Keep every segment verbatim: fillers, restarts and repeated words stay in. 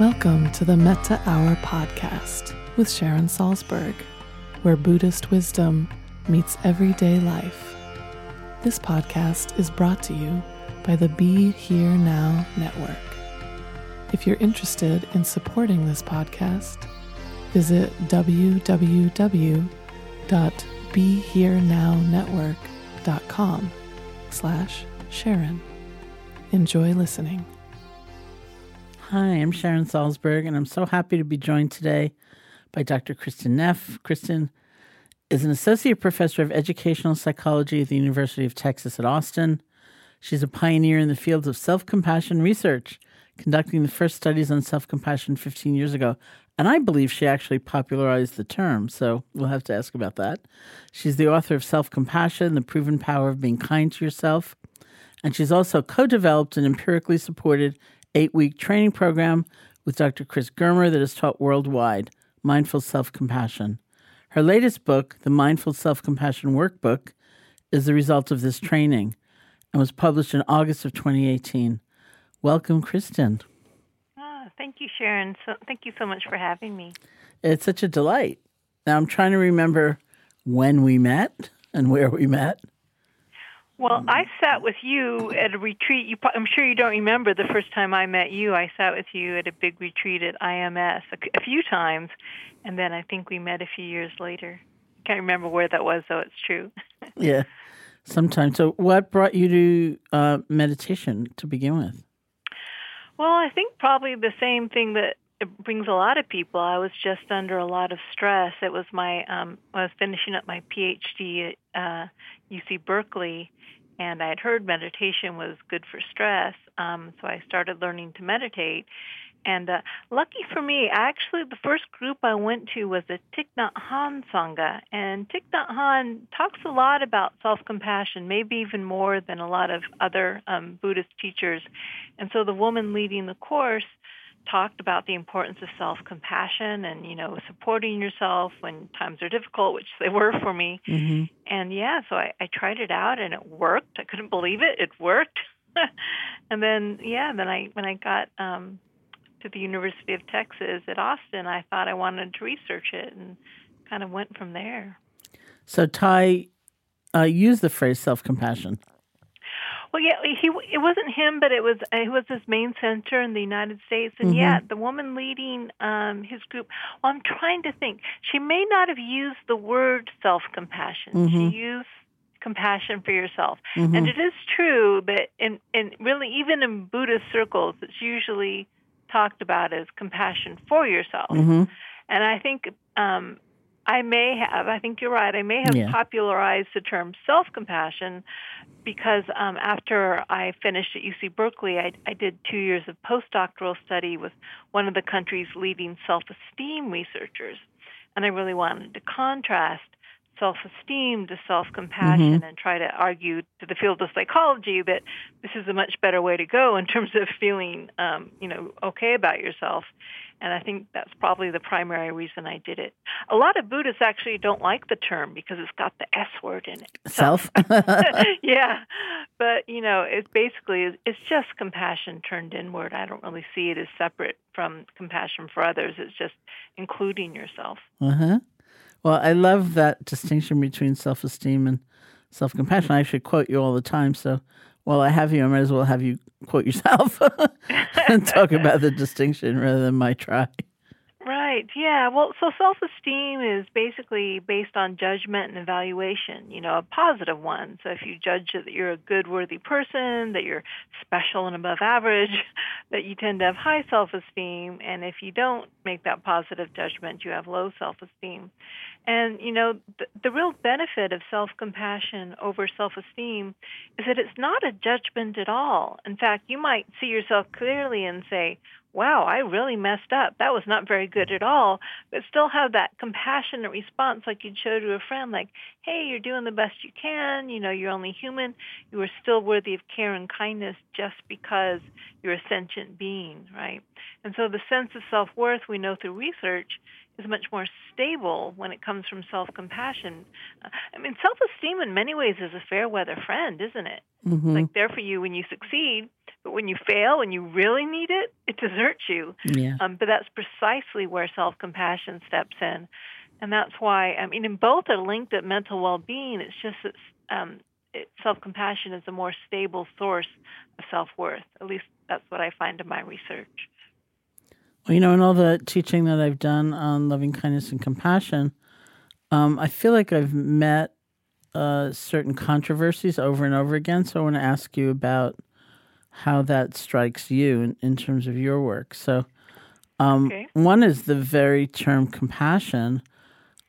Welcome to the Metta Hour Podcast with Sharon Salzberg, where Buddhist wisdom meets everyday life. This podcast is brought to you by the Be Here Now Network. If you're interested in supporting this podcast, visit www.beherenownetwork.com slash Sharon. Enjoy listening. Hi, I'm Sharon Salzberg, and I'm so happy to be joined today by Doctor Kristen Neff. Kristen is an associate professor of educational psychology at the University of Texas at Austin. She's a pioneer in the field of self-compassion research, conducting the first studies on self-compassion fifteen years ago. And I believe she actually popularized the term, so we'll have to ask about that. She's the author of Self-Compassion, The Proven Power of Being Kind to Yourself. And she's also co-developed and empirically supported eight-week training program with Doctor Chris Germer that is taught worldwide, Mindful Self-Compassion. Her latest book, The Mindful Self-Compassion Workbook, is the result of this training and was published in August of twenty eighteen. Welcome, Kristen. Oh, thank you, Sharon. So, thank you so much for having me. It's such a delight. Now, I'm trying to remember when we met and where we met. Well, I sat with you at a retreat. You, I'm sure you don't remember the first time I met you. I sat with you at a big retreat at I M S a, a few times, and then I think we met a few years later. I can't remember where that was, though. It's true. Yeah, sometimes. So what brought you to uh, meditation to begin with? Well, I think probably the same thing that brings a lot of people. I was just under a lot of stress. It was my um, I was finishing up my PhD at uh, U C Berkeley, and I had heard meditation was good for stress, um, so I started learning to meditate. And uh, lucky for me, actually, the first group I went to was the Thich Nhat Hanh Sangha. And Thich Nhat Hanh talks a lot about self-compassion, maybe even more than a lot of other um, Buddhist teachers. And so the woman leading the course talked about the importance of self-compassion and, you know, supporting yourself when times are difficult, which they were for me. Mm-hmm. And, yeah, so I, I tried it out, and it worked. I couldn't believe it. It worked. And then, yeah, then I when I got... Um, to the University of Texas at Austin, I thought I wanted to research it and kind of went from there. So Ty uh, used the phrase self-compassion. Well, yeah, he, it wasn't him, but it was it was his main center in the United States. And mm-hmm. yet, the woman leading um, his group, well, I'm trying to think. She may not have used the word self-compassion. Mm-hmm. She used compassion for yourself. Mm-hmm. And it is true that, in, in really, even in Buddhist circles, it's usually talked about as compassion for yourself. Mm-hmm. And I think um, I may have, I think you're right, I may have yeah. popularized the term self-compassion because um, after I finished at U C Berkeley, I, I did two years of postdoctoral study with one of the country's leading self-esteem researchers. And I really wanted to contrast self-esteem to self-compassion mm-hmm. and try to argue to the field of psychology that this is a much better way to go in terms of feeling, um, you know, okay about yourself. And I think that's probably the primary reason I did it. A lot of Buddhists actually don't like the term because it's got the S word in it. Self? Yeah. But, you know, it basically is, it's just compassion turned inward. I don't really see it as separate from compassion for others. It's just including yourself. Uh-huh. Well, I love that distinction between self-esteem and self-compassion. I actually quote you all the time, so while I have you, I might as well have you quote yourself and talk about the distinction rather than my try. Right, yeah. Well, so self-esteem is basically based on judgment and evaluation, you know, a positive one. So if you judge that you're a good, worthy person, that you're special and above average, that you tend to have high self-esteem. And if you don't make that positive judgment, you have low self-esteem. And, you know, the, the real benefit of self-compassion over self-esteem is that it's not a judgment at all. In fact, you might see yourself clearly and say, wow, I really messed up. That was not very good at all. But still have that compassionate response like you'd show to a friend, like, hey, you're doing the best you can. You know, you're only human. You are still worthy of care and kindness just because you're a sentient being, right? And so the sense of self-worth, we know through research, is much more stable when it comes from self-compassion. I mean, self-esteem in many ways is a fair weather friend, isn't it? Mm-hmm. Like, there for you when you succeed. But when you fail and you really need it, it deserts you. Yeah. Um, but that's precisely where self-compassion steps in. And that's why, I mean, and both are linked at mental well-being. It's just that um, it, self-compassion is a more stable source of self-worth. At least that's what I find in my research. Well, you know, in all the teaching that I've done on loving kindness and compassion, um, I feel like I've met uh, certain controversies over and over again. So I want to ask you about how that strikes you in, in terms of your work. So um, okay. One is the very term compassion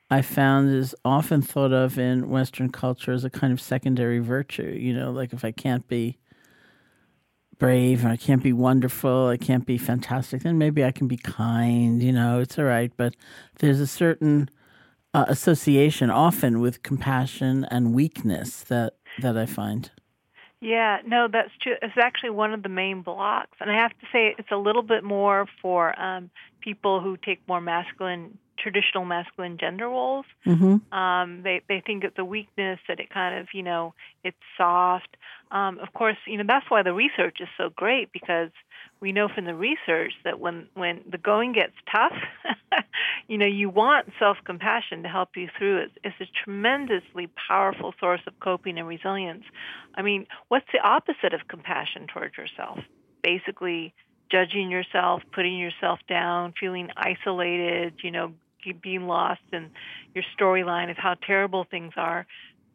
I found is often thought of in Western culture as a kind of secondary virtue. You know, like if I can't be brave and I can't be wonderful, I can't be fantastic, then maybe I can be kind, you know, it's all right. But there's a certain uh, association often with compassion and weakness that, that I find. Yeah, no, that's true. It's actually one of the main blocks. And I have to say it's a little bit more for um, people who take more masculine, traditional masculine gender roles. Mm-hmm. Um, they, they think it's a weakness, that it kind of, you know, it's soft. Um, of course, you know, that's why the research is so great, because we know from the research that when, when the going gets tough, you know, you want self-compassion to help you through it. It's a tremendously powerful source of coping and resilience. I mean, what's the opposite of compassion towards yourself? Basically, judging yourself, putting yourself down, feeling isolated, you know, being lost in your storyline of how terrible things are.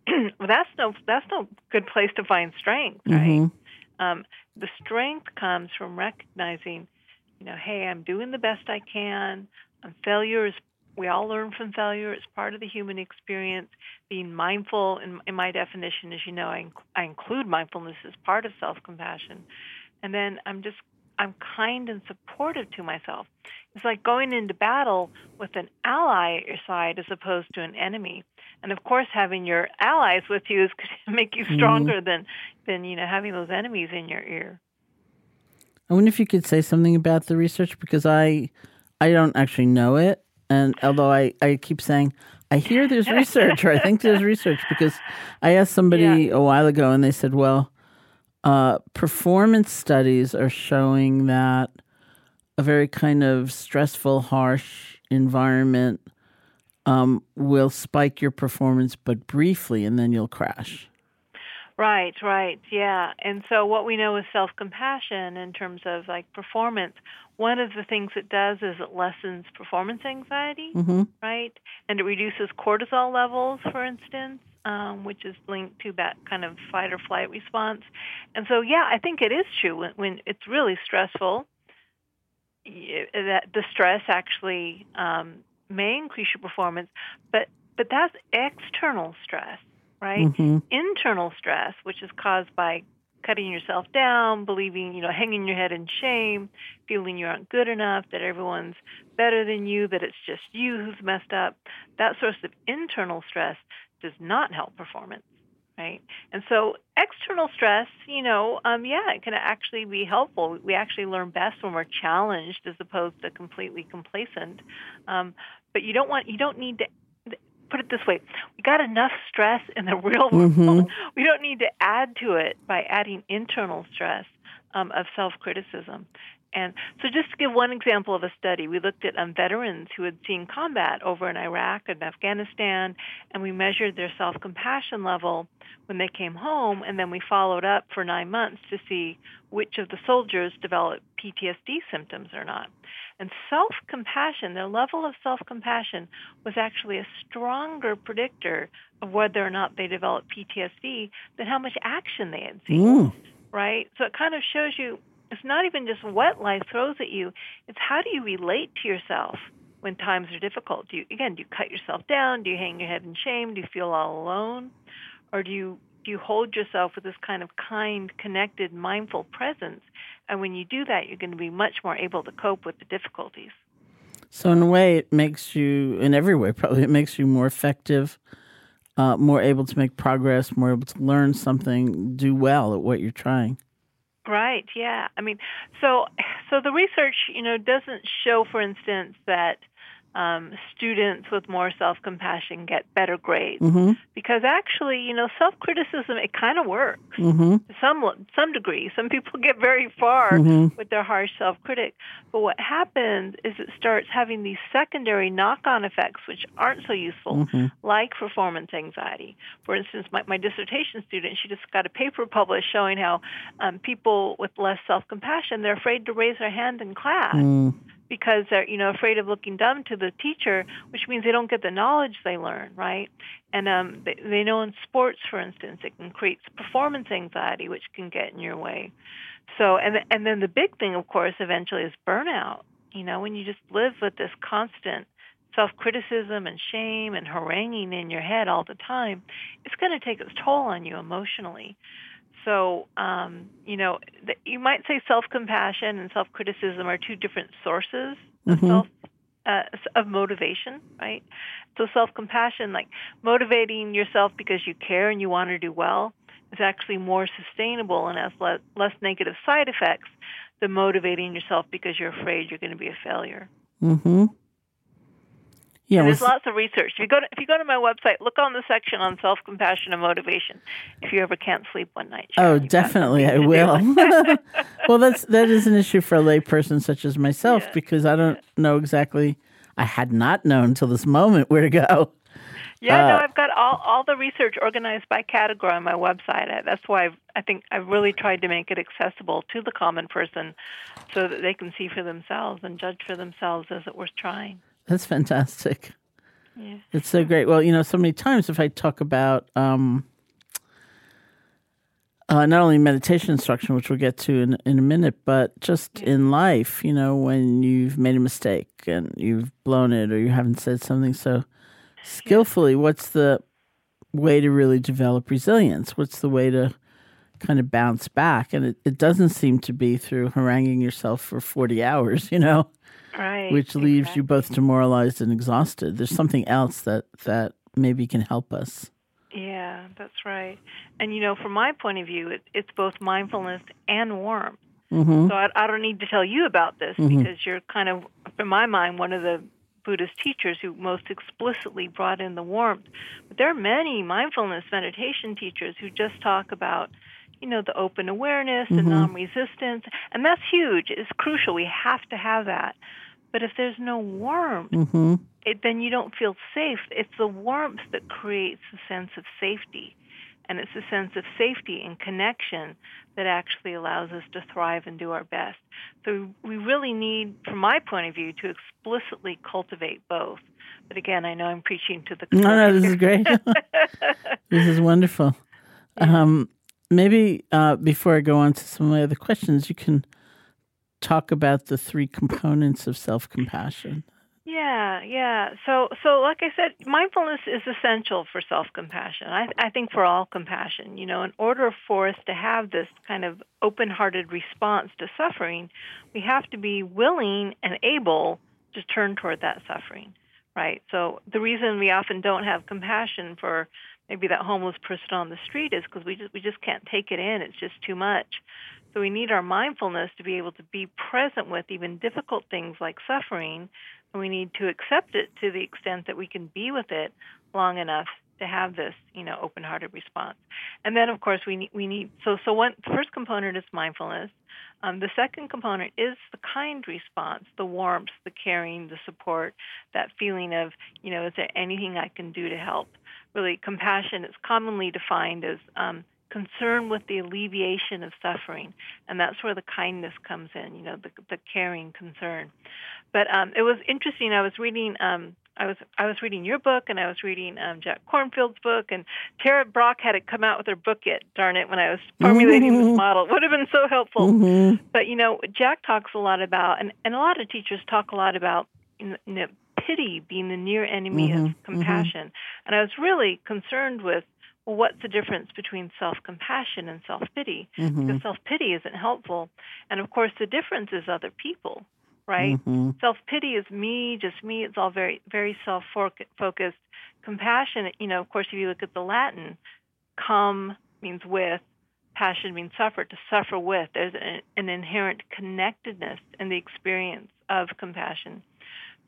Well, that's no, that's no good place to find strength, right? Mm-hmm. Um, the strength comes from recognizing, you know, hey, I'm doing the best I can. Um, failure is, we all learn from failure. It's part of the human experience. Being mindful, in, in my definition, as you know, I, I include mindfulness as part of self-compassion. And then I'm just I'm kind and supportive to myself. It's like going into battle with an ally at your side as opposed to an enemy. And of course, having your allies with you is going to make you stronger mm-hmm. than, than you know having those enemies in your ear. I wonder if you could say something about the research, because I I don't actually know it. And although I, I keep saying, I hear there's research or I think there's research, because I asked somebody yeah. a while ago and they said, well, uh, performance studies are showing that a very kind of stressful, harsh environment um, will spike your performance, but briefly, and then you'll crash. Right, right, yeah. And so what we know is self-compassion in terms of like performance. One of the things it does is it lessens performance anxiety, mm-hmm. right? And it reduces cortisol levels, for instance, um, which is linked to that kind of fight or flight response. And so, yeah, I think it is true when, when it's really stressful, that the stress actually um, may increase your performance, but, but that's external stress. Right? Mm-hmm. Internal stress, which is caused by cutting yourself down, believing, you know, hanging your head in shame, feeling you aren't good enough, that everyone's better than you, that it's just you who's messed up. That source of internal stress does not help performance, right? And so external stress, you know, um, yeah, it can actually be helpful. We actually learn best when we're challenged as opposed to completely complacent. Um, but you don't want, you don't need to put it this way, we got enough stress in the real world. Mm-hmm. We don't need to add to it by adding internal stress um, of self-criticism. And so just to give one example of a study, we looked at um, veterans who had seen combat over in Iraq and Afghanistan, and we measured their self-compassion level when they came home, and then we followed up for nine months to see which of the soldiers developed P T S D symptoms or not. And self-compassion, their level of self-compassion was actually a stronger predictor of whether or not they developed P T S D than how much action they had seen, mm. right? So it kind of shows you it's not even just what life throws at you. It's how do you relate to yourself when times are difficult? Do you, again, do you cut yourself down? Do you hang your head in shame? Do you feel all alone? Or do you do you hold yourself with this kind of kind, connected, mindful presence? And when you do that, you're going to be much more able to cope with the difficulties. So in a way, it makes you, in every way probably, it makes you more effective, uh, more able to make progress, more able to learn something, do well at what you're trying. Right, yeah. I mean, so so the research, you know, doesn't show, for instance, that um, students with more self-compassion get better grades. Mm-hmm. Because actually, you know, self-criticism, it kind of works mm-hmm. to some, some degree. Some people get very far mm-hmm. with their harsh self-critic. But what happens is it starts having these secondary knock-on effects, which aren't so useful, mm-hmm. like performance anxiety. For instance, my, my dissertation student, she just got a paper published showing how um, people with less self-compassion, they're afraid to raise their hand in class. Mm. Because they're, you know, afraid of looking dumb to the teacher, which means they don't get the knowledge they learn, right? And um, they, they know in sports, for instance, it can create performance anxiety, which can get in your way. So, and and then the big thing, of course, eventually is burnout. You know, when you just live with this constant self-criticism and shame and haranguing in your head all the time, it's going to take its toll on you emotionally. So, um, you know, the, you might say self-compassion and self-criticism are two different sources of mm-hmm. self, uh, of motivation, right? So self-compassion, like motivating yourself because you care and you want to do well, is actually more sustainable and has le- less negative side effects than motivating yourself because you're afraid you're going to be a failure. Mm-hmm. Yeah, there's lots of research. If you go to, if you go to my website, look on the section on self-compassion and motivation. If you ever can't sleep one night, Sharon, oh, definitely, I will. Well, that's that is an issue for a layperson such as myself yeah. because I don't yeah. know exactly. I had not known until this moment where to go. Yeah, uh, no, I've got all, all the research organized by category on my website. I, that's why I've, I think I've really tried to make it accessible to the common person, so that they can see for themselves and judge for themselves as it was trying. That's fantastic. Yeah. It's so great. Well, you know, so many times if I talk about um, uh, not only meditation instruction, which we'll get to in, in a minute, but just yeah. in life, you know, when you've made a mistake and you've blown it or you haven't said something so skillfully, yeah. what's the way to really develop resilience? What's the way to kind of bounce back. And it, it doesn't seem to be through haranguing yourself for forty hours, you know, right, which leaves exactly. you both demoralized and exhausted. There's something else that, that maybe can help us. Yeah, that's right. And, you know, from my point of view, it, it's both mindfulness and warmth. Mm-hmm. So I, I don't need to tell you about this mm-hmm. because you're kind of, in my mind, one of the Buddhist teachers who most explicitly brought in the warmth. But there are many mindfulness meditation teachers who just talk about, you know, the open awareness mm-hmm. and non-resistance. And that's huge. It's crucial. We have to have that. But if there's no warmth, mm-hmm. it, then you don't feel safe. It's the warmth that creates the sense of safety. And it's a sense of safety and connection that actually allows us to thrive and do our best. So we really need, from my point of view, to explicitly cultivate both. But again, I know I'm preaching to the choir. No, no, this is great. This is wonderful. Um, maybe uh, before I go on to some of my other questions, you can talk about the three components of self-compassion. Yeah, yeah. So, so like I said, mindfulness is essential for self-compassion. I, I think for all compassion, you know, in order for us to have this kind of open-hearted response to suffering, we have to be willing and able to turn toward that suffering, right? So the reason we often don't have compassion for maybe that homeless person on the street is because we just, we just can't take it in. It's just too much. So we need our mindfulness to be able to be present with even difficult things like suffering. We need to accept it to the extent that we can be with it long enough to have this, you know, open-hearted response. And then, of course, we need, we need so so one, the first component is mindfulness. Um, the second component is the kind response, the warmth, the caring, the support, that feeling of, you know, is there anything I can do to help? Really, compassion is commonly defined as um, concern with the alleviation of suffering, and that's where the kindness comes in, you know, the, the caring concern. But um, it was interesting. I was reading, um, I was I was reading your book, and I was reading um, Jack Kornfield's book, and Tara Brock hadn't come out with her book yet. Darn it! When I was formulating mm-hmm. this model, it would have been so helpful. Mm-hmm. But you know, Jack talks a lot about, and, and a lot of teachers talk a lot about, you know, pity being the near enemy mm-hmm. of compassion. Mm-hmm. And I was really concerned with, well, what's the difference between self-compassion and self-pity? Mm-hmm. Because self-pity isn't helpful. And, of course, the difference is other people, right? Mm-hmm. Self-pity is me, just me. It's all very very self-focused. Compassion, you know, of course, if you look at the Latin, cum means with, passion means suffer, to suffer with. There's an inherent connectedness in the experience of compassion.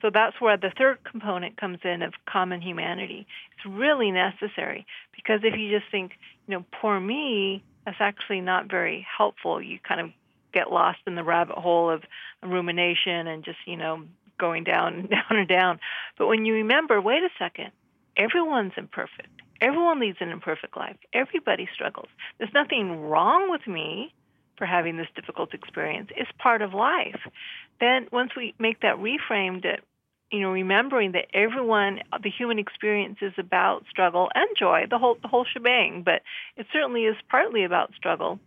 So that's where the third component comes in of common humanity. It's really necessary because if you just think, you know, poor me, that's actually not very helpful. You kind of get lost in the rabbit hole of rumination and just, you know, going down and down and down. But when you remember, wait a second, everyone's imperfect. Everyone leads an imperfect life. Everybody struggles. There's nothing wrong with me for having this difficult experience. It's part of life. Then once we make that reframe to, you know, remembering that everyone, the human experience is about struggle and joy, the whole the whole shebang, but it certainly is partly about struggle.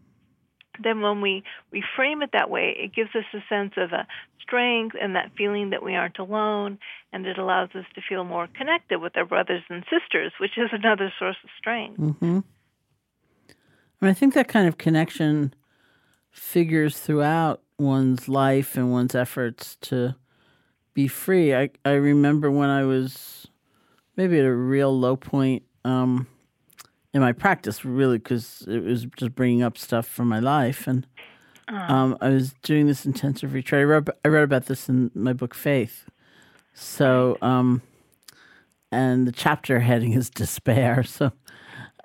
Then when we reframe it that way, it gives us a sense of a strength and that feeling that we aren't alone, and it allows us to feel more connected with our brothers and sisters, which is another source of strength. Mm-hmm. And I think that kind of connection figures throughout one's life and one's efforts to be free. I, I remember when I was maybe at a real low point um, in my practice, really, because it was just bringing up stuff from my life. And um, I was doing this intensive retreat. I wrote, I wrote about this in my book, Faith. So, um, and the chapter heading is despair. So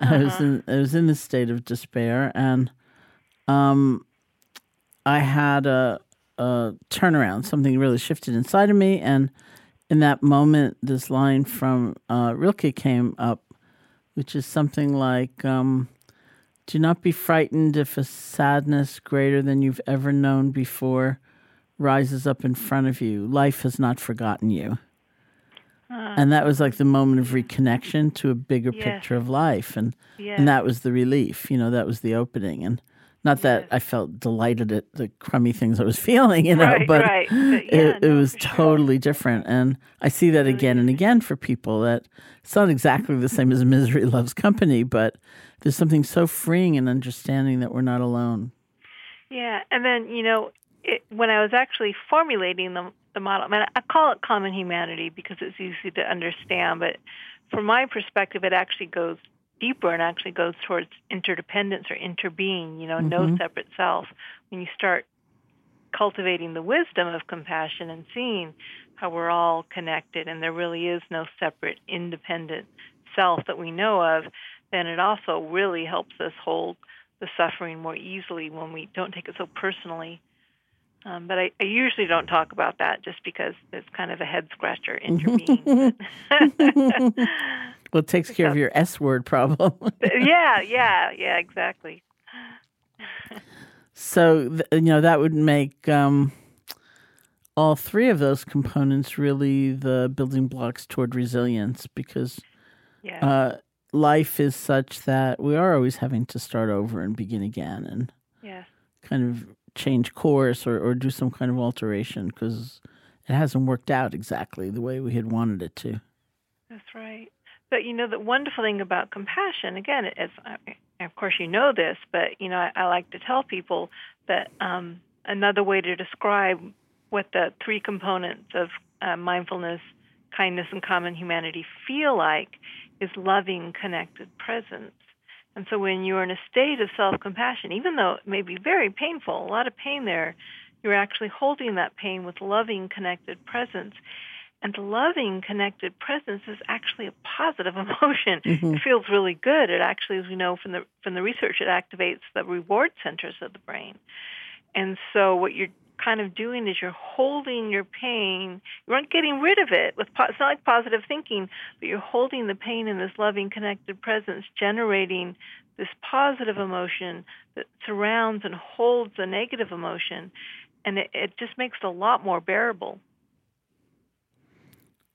uh-huh. I was in, I was in this state of despair, and um, I had a, a turnaround. Something really shifted inside of me. And in that moment, this line from uh, Rilke came up, which is something like, um, do not be frightened if a sadness greater than you've ever known before rises up in front of you. Life has not forgotten you. Uh, and that was like the moment of reconnection to a bigger yes. picture of life. And, yes. and that was the relief. You know, that was the opening. And Not that I felt delighted at the crummy things I was feeling, you know, right, but, right. but yeah, it, no, it was totally sure. different. And I see that again and again for people, that it's not exactly the same as misery loves company, but there's something so freeing in understanding that we're not alone. Yeah. And then, you know, it, when I was actually formulating the, the model, I mean, I call it common humanity because it's easy to understand, but from my perspective, it actually goes deeper and actually goes towards interdependence or interbeing, you know, mm-hmm. no separate self. When you start cultivating the wisdom of compassion and seeing how we're all connected and there really is no separate independent self that we know of, then it also really helps us hold the suffering more easily when we don't take it so personally. Um, but I, I usually don't talk about that just because it's kind of a head-scratcher interbeing. Well, it takes care of your S-word problem. yeah, yeah, yeah, exactly. So, th- you know, that would make um, all three of those components really the building blocks toward resilience because yeah. uh, life is such that we are always having to start over and begin again and yes. kind of change course or, or do some kind of alteration because it hasn't worked out exactly the way we had wanted it to. That's right. But, you know, the wonderful thing about compassion, again, is, of course you know this, but, you know, I, I like to tell people that um, another way to describe what the three components of uh, mindfulness, kindness, and common humanity feel like is loving, connected presence. And so when you're in a state of self-compassion, even though it may be very painful, a lot of pain there, you're actually holding that pain with loving, connected presence. And loving, connected presence is actually a positive emotion. Mm-hmm. It feels really good. It actually, as we know from the from the research, it activates the reward centers of the brain. And so what you're kind of doing is you're holding your pain. You aren't getting rid of it. With po- it's not like positive thinking, but you're holding the pain in this loving, connected presence, generating this positive emotion that surrounds and holds the negative emotion, and it, it just makes it a lot more bearable.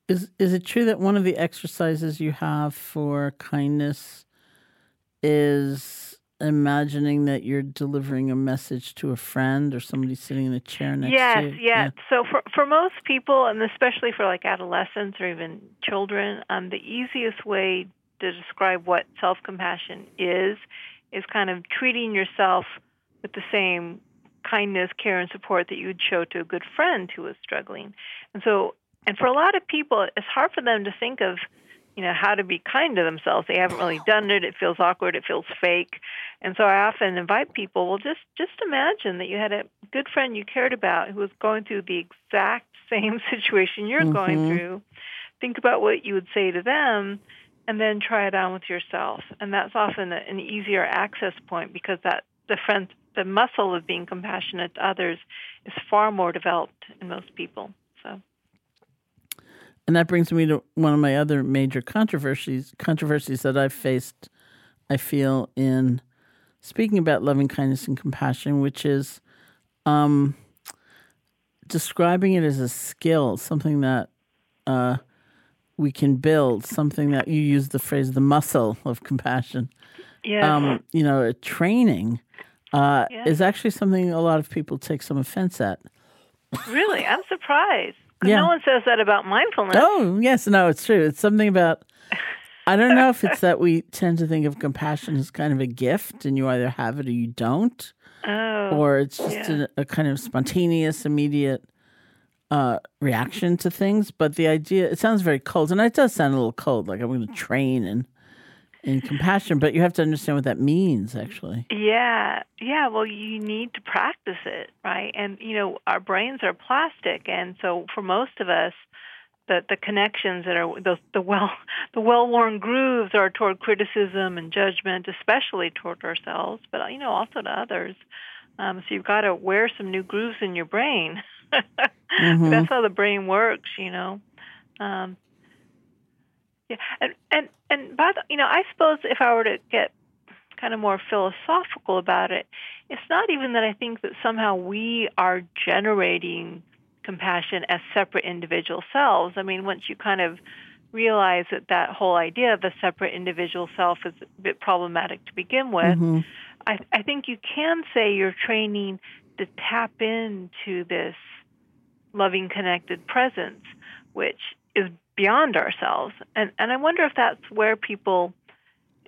Is is it true that one of the exercises you have for kindness is imagining that you're delivering a message to a friend or somebody sitting in a chair next yes, to you? Yes, yes. Yeah. So for, for most people, and especially for like adolescents or even children, um, the easiest way to describe what self-compassion is, is kind of treating yourself with the same kindness, care, and support that you'd show to a good friend who is struggling. And so, and for a lot of people, it's hard for them to think of, you know, how to be kind to themselves. They haven't really done it. It feels awkward. It feels fake. And so I often invite people, well, just, just imagine that you had a good friend you cared about who was going through the exact same situation you're mm-hmm. going through. Think about what you would say to them and then try it on with yourself. And that's often an easier access point because that the friend, the muscle of being compassionate to others is far more developed in most people. So. And that brings me to one of my other major controversies, controversies that I've faced, I feel, in speaking about loving kindness and compassion, which is um, describing it as a skill, something that uh, we can build, something that you use the phrase, the muscle of compassion. Yeah. Um, you know, a training uh, yeah. is actually something a lot of people take some offense at. Really? I'm surprised. Yeah. No one says that about mindfulness. Oh, yes. No, it's true. It's something about, I don't know if it's that we tend to think of compassion as kind of a gift and you either have it or you don't. Oh, or it's just yeah. a, a kind of spontaneous, immediate uh, reaction to things. But the idea, it sounds very cold. And it does sound a little cold, like I'm going to train in, in compassion. But you have to understand what that means, actually. Yeah. Yeah. Well, you need to practice it, right? And, you know, our brains are plastic. And so for most of us, the, the connections that are the, the, well, the well-worn grooves are toward criticism and judgment, especially toward ourselves, but, you know, also to others. Um, so you've got to wear some new grooves in your brain. mm-hmm. That's how the brain works, you know. Um, yeah. And, and, and by the, you know, I suppose if I were to get kind of more philosophical about it, it's not even that I think that somehow we are generating compassion as separate individual selves. I mean, once you kind of realize that that whole idea of the separate individual self is a bit problematic to begin with, mm-hmm. I, I think you can say you're training to tap into this loving, connected presence, which is beyond ourselves. And, and I wonder if that's where people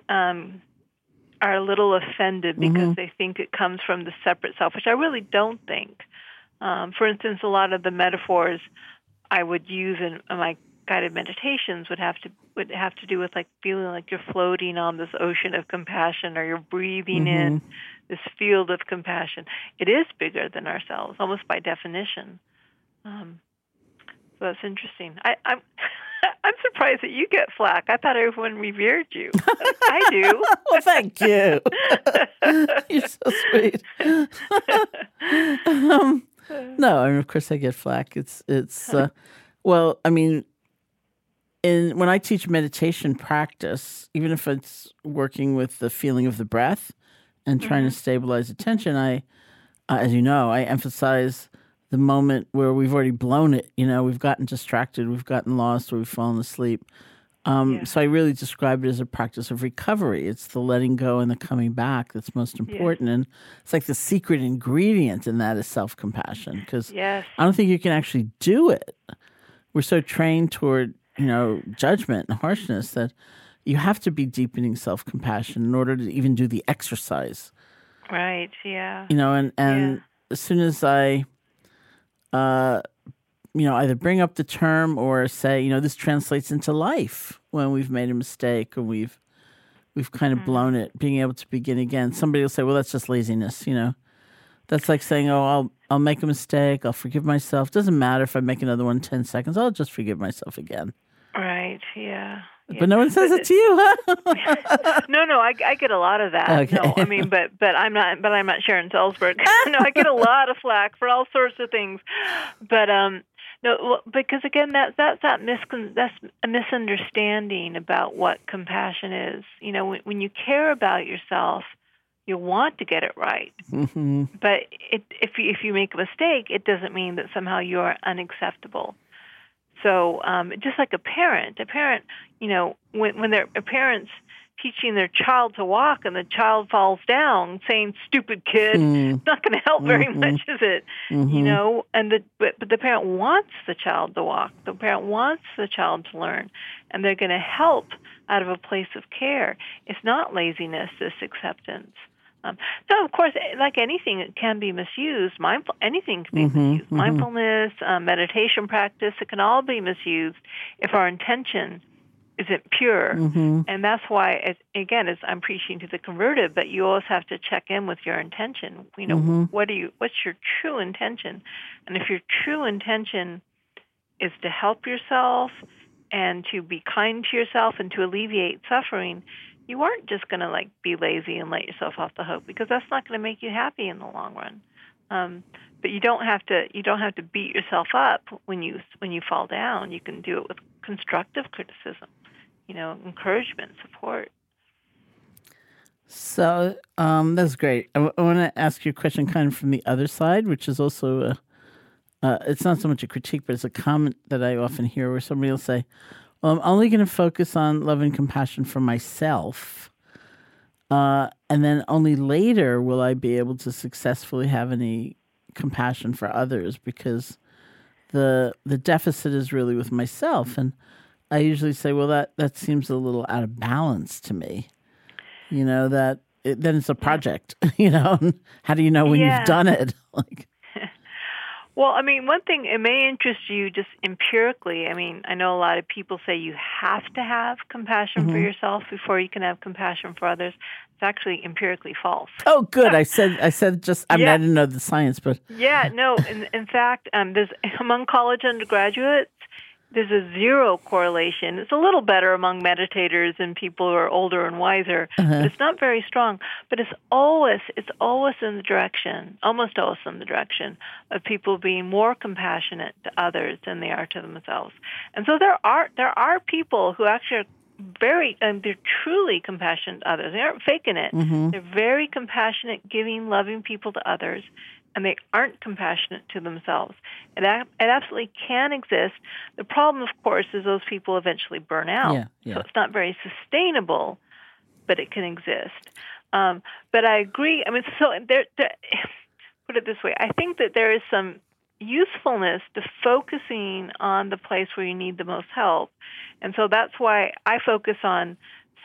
um, are a little offended because mm-hmm. they think it comes from the separate self, which I really don't think. Um, for instance, a lot of the metaphors I would use in my guided meditations would have to would have to do with like feeling like you're floating on this ocean of compassion, or you're breathing mm-hmm. in this field of compassion. It is bigger than ourselves, almost by definition. Um, so that's interesting. I, I'm I'm surprised that you get flack. I thought everyone revered you. I do. Well, thank you. You're so sweet. um, no, I mean, of course I get flack. It's it's uh, well, I mean. And when I teach meditation practice, even if it's working with the feeling of the breath and trying mm-hmm. to stabilize attention, I, uh, as you know, I emphasize the moment where we've already blown it. You know, we've gotten distracted, we've gotten lost, or we've fallen asleep. Um, yeah. So I really describe it as a practice of recovery. It's the letting go and the coming back that's most important. Yeah. And it's like the secret ingredient in that is self-compassion, because yes. I don't think you can actually do it. We're so trained toward... you know, judgment and harshness, that you have to be deepening self-compassion in order to even do the exercise. Right, yeah. You know, and, and yeah. as soon as I, uh, you know, either bring up the term or say, you know, this translates into life when we've made a mistake or we've we've kind of mm-hmm. blown it, being able to begin again. Somebody will say, well, that's just laziness, you know. That's like saying, oh, I'll I'll make a mistake, I'll forgive myself. Doesn't matter if I make another one in ten seconds, I'll just forgive myself again. Right, yeah. But yeah. no one says but it to you, huh? no, no, I, I get a lot of that. Okay. No, I mean, but but I'm not but I'm not Sharon Salzberg. No, I get a lot of flack for all sorts of things. But um, no, because again, that that's that miscon that's a misunderstanding about what compassion is. You know, when, when you care about yourself, you want to get it right, mm-hmm. but it, if you, if you make a mistake, it doesn't mean that somehow you are unacceptable. So um, just like a parent, a parent, you know, when when they're a parent's teaching their child to walk and the child falls down, saying "stupid kid," mm. it's not going to help very mm-hmm. much, is it? Mm-hmm. You know, and the but, but the parent wants the child to walk. The parent wants the child to learn, and they're going to help out of a place of care. It's not laziness, it's acceptance. Um, so, of course, like anything, it can be misused. Mindful, anything can be mm-hmm, misused. Mm-hmm. Mindfulness, um, meditation practice, it can all be misused if our intention isn't pure. Mm-hmm. And that's why, it, again, it's, I'm preaching to the converted, but you always have to check in with your intention. You know, mm-hmm. what do you? What's your true intention? And if your true intention is to help yourself and to be kind to yourself and to alleviate suffering, you aren't just going to like be lazy and let yourself off the hook, because that's not going to make you happy in the long run. Um, but you don't have to you don't have to beat yourself up when you when you fall down. You can do it with constructive criticism, you know, encouragement, support. So um, that's great. I, w- I want to ask you a question, kind of from the other side, which is also a uh, it's not so much a critique, but it's a comment that I often hear where somebody will say, well, I'm only going to focus on love and compassion for myself, uh, and then only later will I be able to successfully have any compassion for others, because the the deficit is really with myself. And I usually say, well, that, that seems a little out of balance to me. You know, that it, then it's a project, you know. How do you know when yeah. you've done it? Like. Well, I mean, one thing, it may interest you just empirically. I mean, I know a lot of people say you have to have compassion mm-hmm. for yourself before you can have compassion for others. It's actually empirically false. Oh, good. I said I said just, I mean, yeah. I didn't know the science, but. Yeah, no. In, in fact, um, there's among college undergraduates, there's a zero correlation. It's a little better among meditators and people who are older and wiser. Uh-huh. But it's not very strong. But it's always it's always in the direction, almost always in the direction of people being more compassionate to others than they are to themselves. And so there are there are people who actually are very um, they're truly compassionate to others. They aren't faking it. Mm-hmm. They're very compassionate, giving, loving people to others. And they aren't compassionate to themselves. It, it absolutely can exist. The problem, of course, is those people eventually burn out. Yeah, yeah. So it's not very sustainable, but it can exist. Um, but I agree. I mean, so there, there, put it this way. I think that there is some usefulness to focusing on the place where you need the most help. And so that's why I focus on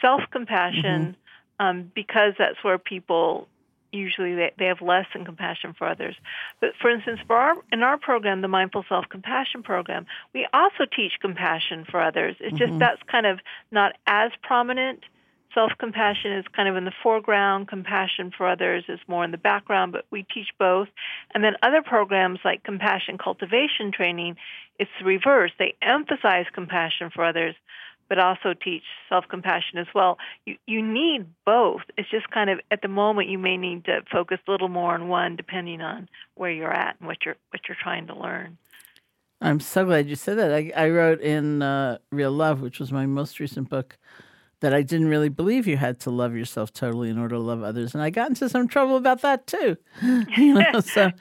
self-compassion, mm-hmm. um, because that's where people usually they, they have less than compassion for others. But for instance, for our, in our program, the Mindful Self-Compassion program, we also teach compassion for others. It's mm-hmm. just that's kind of not as prominent. Self-compassion is kind of in the foreground. Compassion for others is more in the background, but we teach both. And then other programs like Compassion Cultivation Training, it's the reverse. They emphasize compassion for others, but also teach self-compassion as well. You you need both. It's just kind of at the moment you may need to focus a little more on one depending on where you're at and what you're what you're trying to learn. I'm so glad you said that. I, I wrote in uh, Real Love, which was my most recent book, that I didn't really believe you had to love yourself totally in order to love others. And I got into some trouble about that too. You know, so,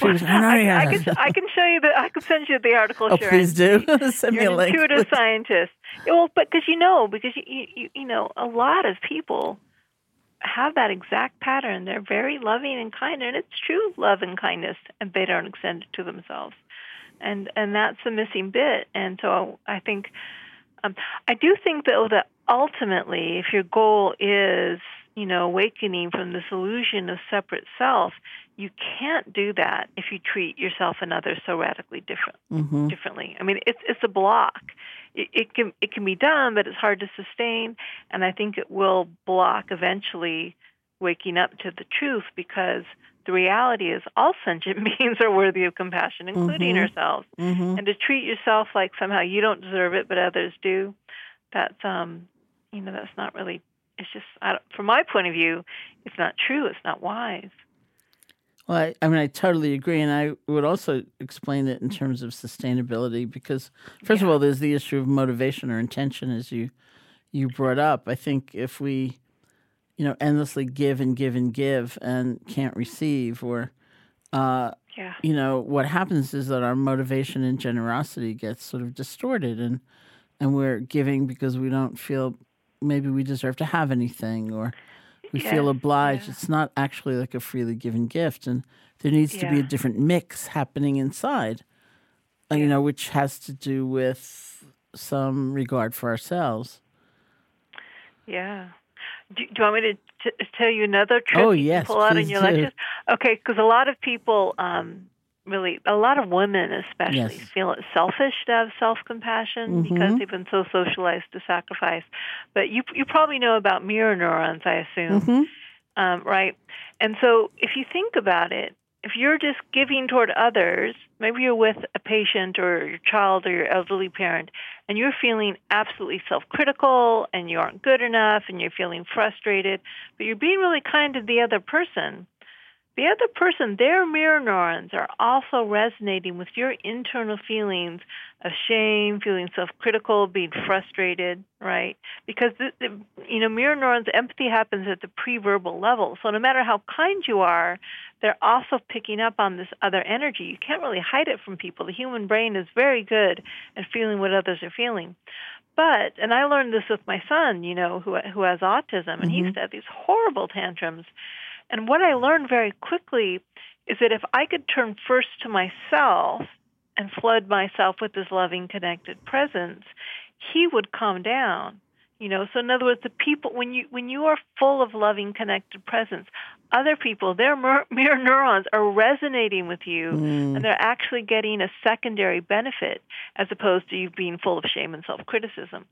well, say, I, I, can, I can show you the, I can send you the article. Oh, Sharon. Please do. Send You're me a link. You're an intuitive please. scientist. Well, but cause you know, because you, you, you know, a lot of people have that exact pattern. They're very loving and kind, and it's true love and kindness, and they don't extend it to themselves. And, and that's the missing bit. And so I think, um, I do think though that, ultimately, if your goal is, you know, awakening from this illusion of separate self, you can't do that if you treat yourself and others so radically different, mm-hmm. differently. I mean, it's it's a block. It, it can it can be done, but it's hard to sustain. And I think it will block eventually waking up to the truth, because the reality is all sentient beings are worthy of compassion, including mm-hmm. ourselves. Mm-hmm. And to treat yourself like somehow you don't deserve it, but others do, that's um. You know, that's not really, it's just, I don't, from my point of view, it's not true. It's not wise. Well, I, I mean, I totally agree. And I would also explain it in terms of sustainability, because, first yeah. of all, there's the issue of motivation or intention, as you, you brought up. I think if we, you know, endlessly give and give and give and can't receive, or, uh, yeah. you know, what happens is that our motivation and generosity gets sort of distorted, and, and we're giving because we don't feel maybe we deserve to have anything, or we yeah, feel obliged. Yeah. It's not actually like a freely given gift. And there needs yeah. to be a different mix happening inside, yeah. you know, which has to do with some regard for ourselves. Yeah. Do, do you want me to t- tell you another trick oh, yes, you pull out in your do. lectures? Okay, because a lot of people... Um, Really, a lot of women especially yes. feel it's selfish to have self-compassion, mm-hmm. because they've been so socialized to sacrifice. But you you probably know about mirror neurons, I assume, mm-hmm. um, right? And so if you think about it, if you're just giving toward others, maybe you're with a patient or your child or your elderly parent, and you're feeling absolutely self-critical and you aren't good enough and you're feeling frustrated, but you're being really kind to the other person. The other person, their mirror neurons are also resonating with your internal feelings of shame, feeling self-critical, being frustrated, right? Because, the, the, you know, mirror neurons, empathy happens at the pre-verbal level. So no matter how kind you are, they're also picking up on this other energy. You can't really hide it from people. The human brain is very good at feeling what others are feeling. But, and I learned this with my son, you know, who, who has autism, and mm-hmm. he used to have these horrible tantrums. And what I learned very quickly is that if I could turn first to myself and flood myself with this loving, connected presence, he would calm down. You know, so in other words, the people, when you when you are full of loving, connected presence, other people, their mirror neurons are resonating with you, mm. and they're actually getting a secondary benefit as opposed to you being full of shame and self-criticism.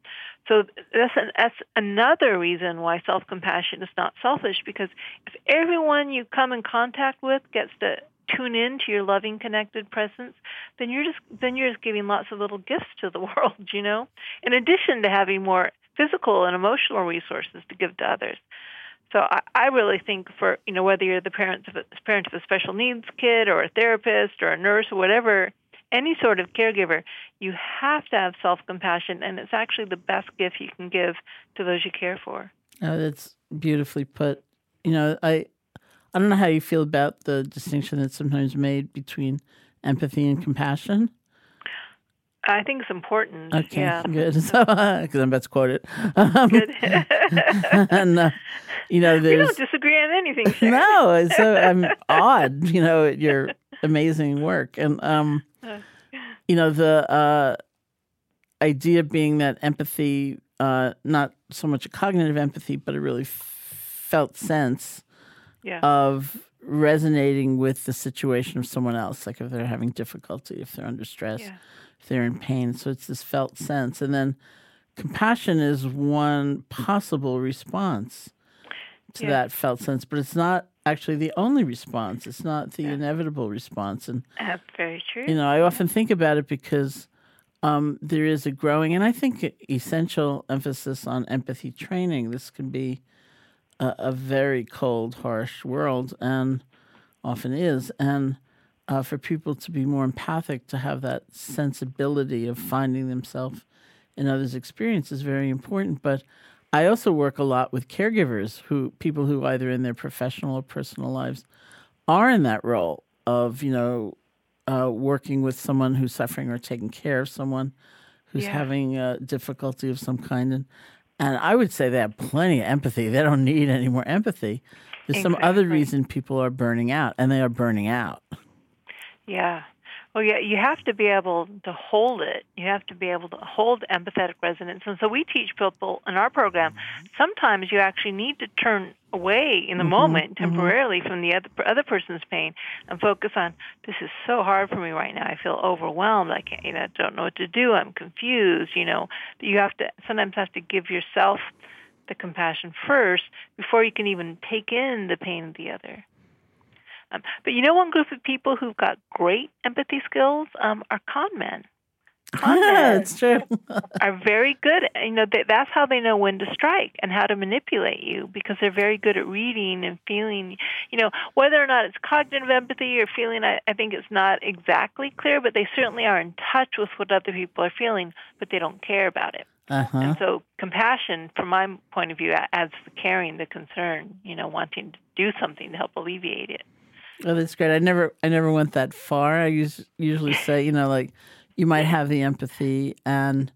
So that's an, that's another reason why self-compassion is not selfish, because if everyone you come in contact with gets to tune in to your loving, connected presence, then you're just then you're just giving lots of little gifts to the world, you know, in addition to having more physical and emotional resources to give to others. So I, I really think for, you know, whether you're the parent of, a, parent of a special needs kid or a therapist or a nurse or whatever, any sort of caregiver, you have to have self-compassion, and it's actually the best gift you can give to those you care for. Oh, that's beautifully put. You know, I, I don't know how you feel about the distinction that's sometimes made between empathy and compassion. I think it's important. Okay, yeah. Good. Because so, uh, I'm about to quote it. Um, good. And, uh, you know, there's... You don't disagree on anything, Sharon. No, it's so I'm odd, you know, at your amazing work. And, um, you know, the uh, idea being that empathy, uh, not so much a cognitive empathy, but a really f- felt sense yeah. of... resonating with the situation of someone else, like if they're having difficulty, if they're under stress, yeah. if they're in pain. So it's this felt sense. And then compassion is one possible response to yeah. that felt sense, but it's not actually the only response. It's not the yeah. inevitable response. And uh, very true. You know, I often think about it because um, there is a growing, and I think essential emphasis on empathy training. This can be A, a very cold, harsh world, and often is. And uh, for people to be more empathic, to have that sensibility of finding themselves in others' experience is very important. But I also work a lot with caregivers, who people who either in their professional or personal lives are in that role of, you know, uh, working with someone who's suffering or taking care of someone who's yeah. having a difficulty of some kind. And And I would say they have plenty of empathy. They don't need any more empathy. There's exactly. some other reason people are burning out, and they are burning out. Yeah. Well, yeah, you have to be able to hold it. You have to be able to hold empathetic resonance. And so we teach people in our program, sometimes you actually need to turn away in the mm-hmm, moment temporarily mm-hmm. from the other, other person's pain and focus on, this is so hard for me right now. I feel overwhelmed. I can't, you know, don't know what to do. I'm confused, you know. But you have to sometimes have to give yourself the compassion first before you can even take in the pain of the other. Um, but you know, one group of people who've got great empathy skills um, are con men. Con yeah, men it's true. are very good. You know, they, that's how they know when to strike and how to manipulate you, because they're very good at reading and feeling. You know, whether or not it's cognitive empathy or feeling, I, I think it's not exactly clear, but they certainly are in touch with what other people are feeling, but they don't care about it. Uh-huh. And so compassion, from my point of view, adds the caring, the concern, you know, wanting to do something to help alleviate it. Oh, that's great. I never I never went that far. I use, usually say, you know, like, you might have the empathy and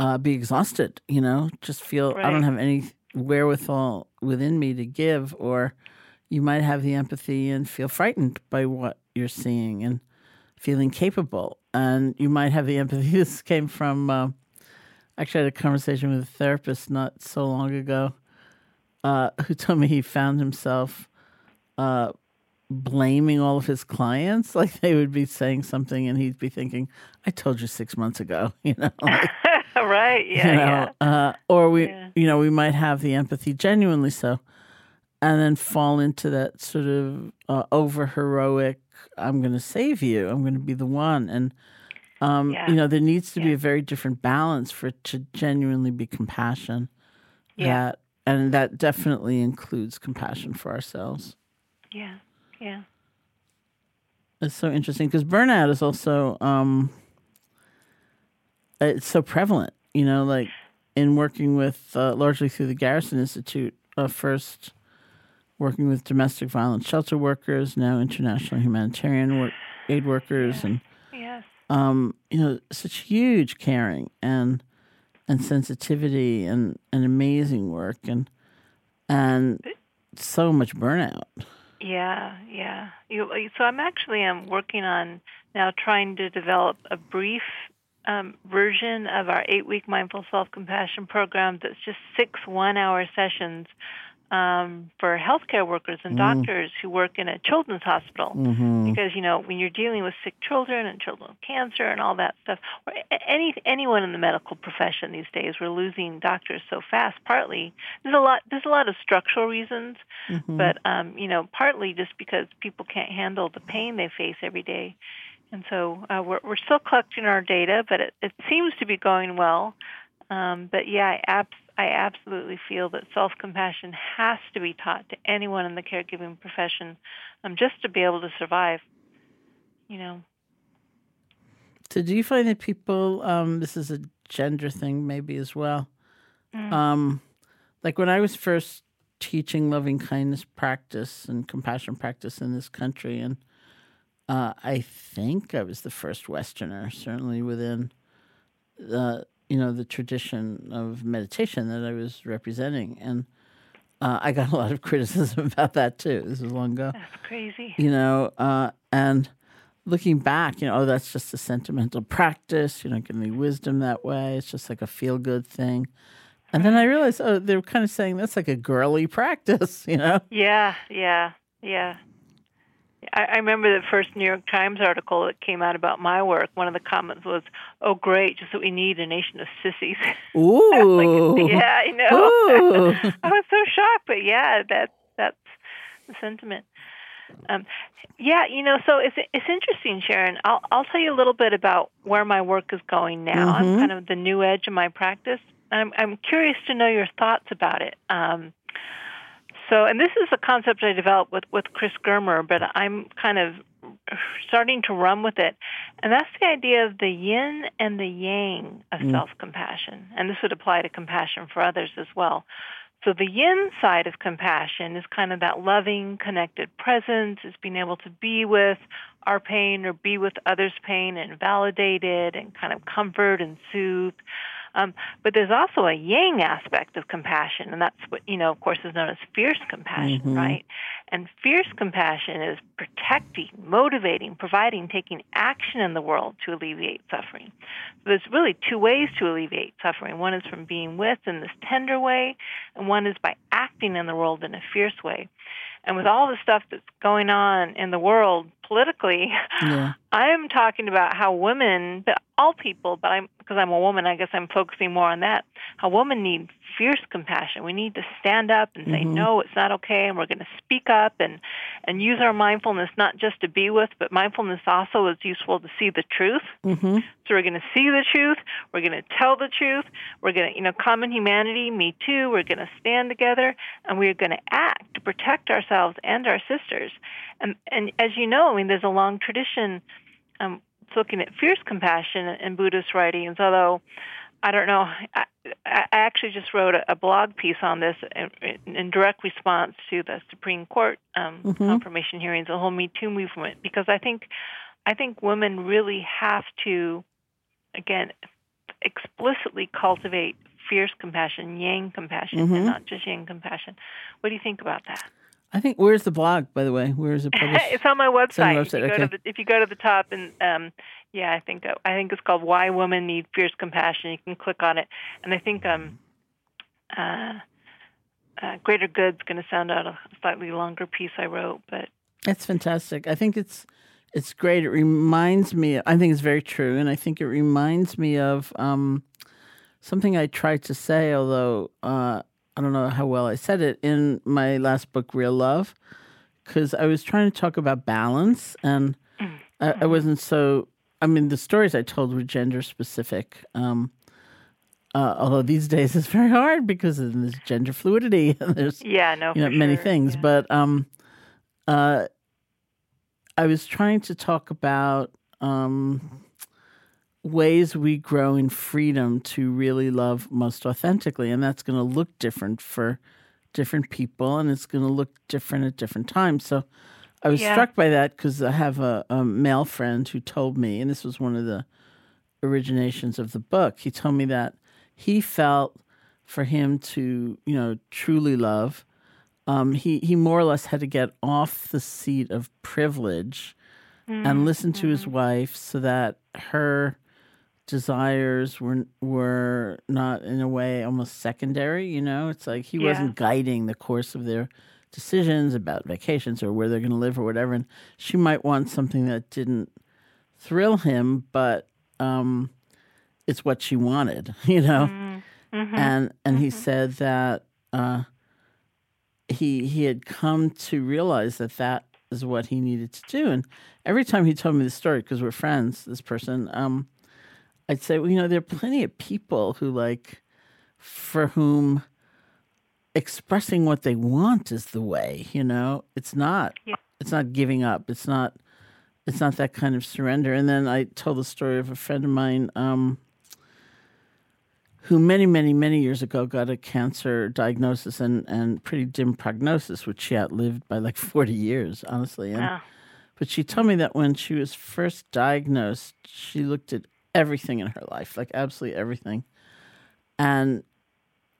uh, be exhausted, you know, just feel right. I don't have any wherewithal within me to give, or you might have the empathy and feel frightened by what you're seeing and feel incapable. And you might have the empathy. This came from, uh, actually I had a conversation with a therapist not so long ago uh, who told me he found himself uh blaming all of his clients. Like, they would be saying something and he'd be thinking, I told you six months ago, you know. Like, right, yeah, you know, yeah. Uh, or we, yeah. you know, we might have the empathy, genuinely so, and then fall into that sort of uh, over-heroic, I'm going to save you, I'm going to be the one. And, um, yeah. you know, there needs to yeah. be a very different balance for it to genuinely be compassion. Yeah. That, and that definitely includes compassion for ourselves. Yeah. Yeah. It's so interesting because burnout is also, um, it's so prevalent, you know, like in working with, uh, largely through the Garrison Institute, uh, first working with domestic violence shelter workers, now international humanitarian work, aid workers. Yes. And, yes. Um, you know, such huge caring and and sensitivity and, and amazing work and and so much burnout. Yeah, yeah. You, so I'm actually I'm working on now trying to develop a brief um, version of our eight-week Mindful Self-Compassion program that's just six one-hour sessions um, for healthcare workers and mm. doctors who work in a children's hospital. Mm-hmm. Because, you know, when you're dealing with sick children and children with cancer and all that stuff, or any anyone in the medical profession these days, we're losing doctors so fast. Partly, there's a lot there's a lot of structural reasons, mm-hmm. but, um, you know, partly just because people can't handle the pain they face every day. And so uh, we're, we're still collecting our data, but it, it seems to be going well. Um, but, yeah, I absolutely. I absolutely feel that self-compassion has to be taught to anyone in the caregiving profession, um, just to be able to survive, you know. So do you find that people, um, this is a gender thing maybe as well, mm-hmm. um, like when I was first teaching loving kindness practice and compassion practice in this country, and uh, I think I was the first Westerner, certainly within the you know the tradition of meditation that I was representing, and uh, I got a lot of criticism about that too. This was long ago. That's crazy. You know, uh, and looking back, you know, oh, that's just a sentimental practice. You're not getting any wisdom that way. It's just like a feel-good thing. And then I realized, oh, they were kind of saying that's like a girly practice, you know? Yeah, yeah, yeah. I, I remember the first New York Times article that came out about my work. One of the comments was, oh, great, just what we need, a nation of sissies. Ooh. I was like, yeah, I know. I was so shocked, but yeah, that, that's the sentiment. Um, yeah, you know, so it's it's interesting, Sharon. I'll, I'll tell you a little bit about where my work is going now. Mm-hmm. I'm kind of the new edge of my practice. I'm, I'm curious to know your thoughts about it. Um, so, and this is a concept I developed with, with Chris Germer, but I'm kind of starting to run with it. And that's the idea of the yin and the yang of mm. self-compassion. And this would apply to compassion for others as well. So the yin side of compassion is kind of that loving, connected presence. It's being able to be with our pain or be with others' pain and validate it and kind of comfort and soothe. Um, but there's also a yang aspect of compassion, and that's what, you know, of course, is known as fierce compassion, mm-hmm. right? And fierce compassion is protecting, motivating, providing, taking action in the world to alleviate suffering. So there's really two ways to alleviate suffering. One is from being with in this tender way, and one is by acting in the world in a fierce way. And with all the stuff that's going on in the world politically, yeah. I'm talking about how women, but all people, but I'm because I'm a woman, I guess I'm focusing more on that, how women need fierce compassion. We need to stand up and say, mm-hmm. no, it's not okay, and we're going to speak up and, and use our mindfulness not just to be with, but mindfulness also is useful to see the truth. Mm-hmm. So we're going to see the truth. We're going to tell the truth. We're going to, you know, common humanity, me too. We're going to stand together, and we're going to act to protect ourselves and our sisters. And, and as you know, I mean, there's a long tradition um, looking at fierce compassion in Buddhist writings, although I don't know, I, I actually just wrote a, a blog piece on this in, in direct response to the Supreme Court um, mm-hmm. confirmation hearings, the whole Me Too movement, because I think I think women really have to, again, explicitly cultivate fierce compassion, yang compassion, mm-hmm. and not just yang compassion. What do you think about that? I think, where's the blog, by the way? Where's it published? It's on my website. On website. If, you okay. go to the, if you go to the top, and um, yeah, I think I think it's called Why Women Need Fierce Compassion. You can click on it. And I think um, uh, uh, Greater Good's going to sound out a slightly longer piece I wrote. But that's fantastic. I think it's it's great. It reminds me, I think it's very true, and I think it reminds me of um, something I tried to say, although... Uh, I don't know how well I said it in my last book, Real Love, because I was trying to talk about balance, and I, I wasn't so, I mean, the stories I told were gender specific, um, uh, although these days it's very hard because of this gender fluidity, and there's yeah, no, you know, many sure. things, yeah. but um, uh, I was trying to talk about um, ways we grow in freedom to really love most authentically. And that's going to look different for different people, and it's going to look different at different times. So I was yeah. struck by that because I have a, a male friend who told me, and this was one of the originations of the book, he told me that he felt for him to, you know, truly love, um, he, he more or less had to get off the seat of privilege mm-hmm. and listen to his wife so that her desires were were not, in a way, almost secondary, you know? It's like he yeah. wasn't guiding the course of their decisions about vacations or where they're going to live or whatever. And she might want something that didn't thrill him, but um, it's what she wanted, you know? Mm-hmm. And and mm-hmm. he said that uh, he he had come to realize that that is what he needed to do. And every time he told me the story, because we're friends, this person... Um, I'd say, well, you know, there are plenty of people who, like, for whom expressing what they want is the way, you know? It's not. Yeah. It's not giving up. It's not It's not that kind of surrender. And then I told the story of a friend of mine um, who many, many, many years ago got a cancer diagnosis and, and pretty dim prognosis, which she outlived by, like, forty years, honestly. And, wow. But she told me that when she was first diagnosed, she looked at everything in her life, like absolutely everything. And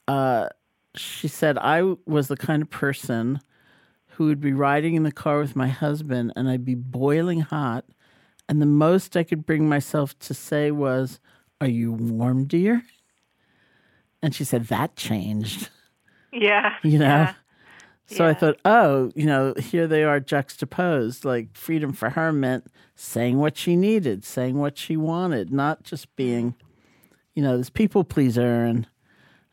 uh, she said, I was the kind of person who would be riding in the car with my husband and I'd be boiling hot. And the most I could bring myself to say was, are you warm, dear? And she said, that changed. Yeah. You know? Yeah. So yeah. I thought, oh, you know, here they are juxtaposed, like freedom for her meant saying what she needed, saying what she wanted, not just being, you know, this people pleaser and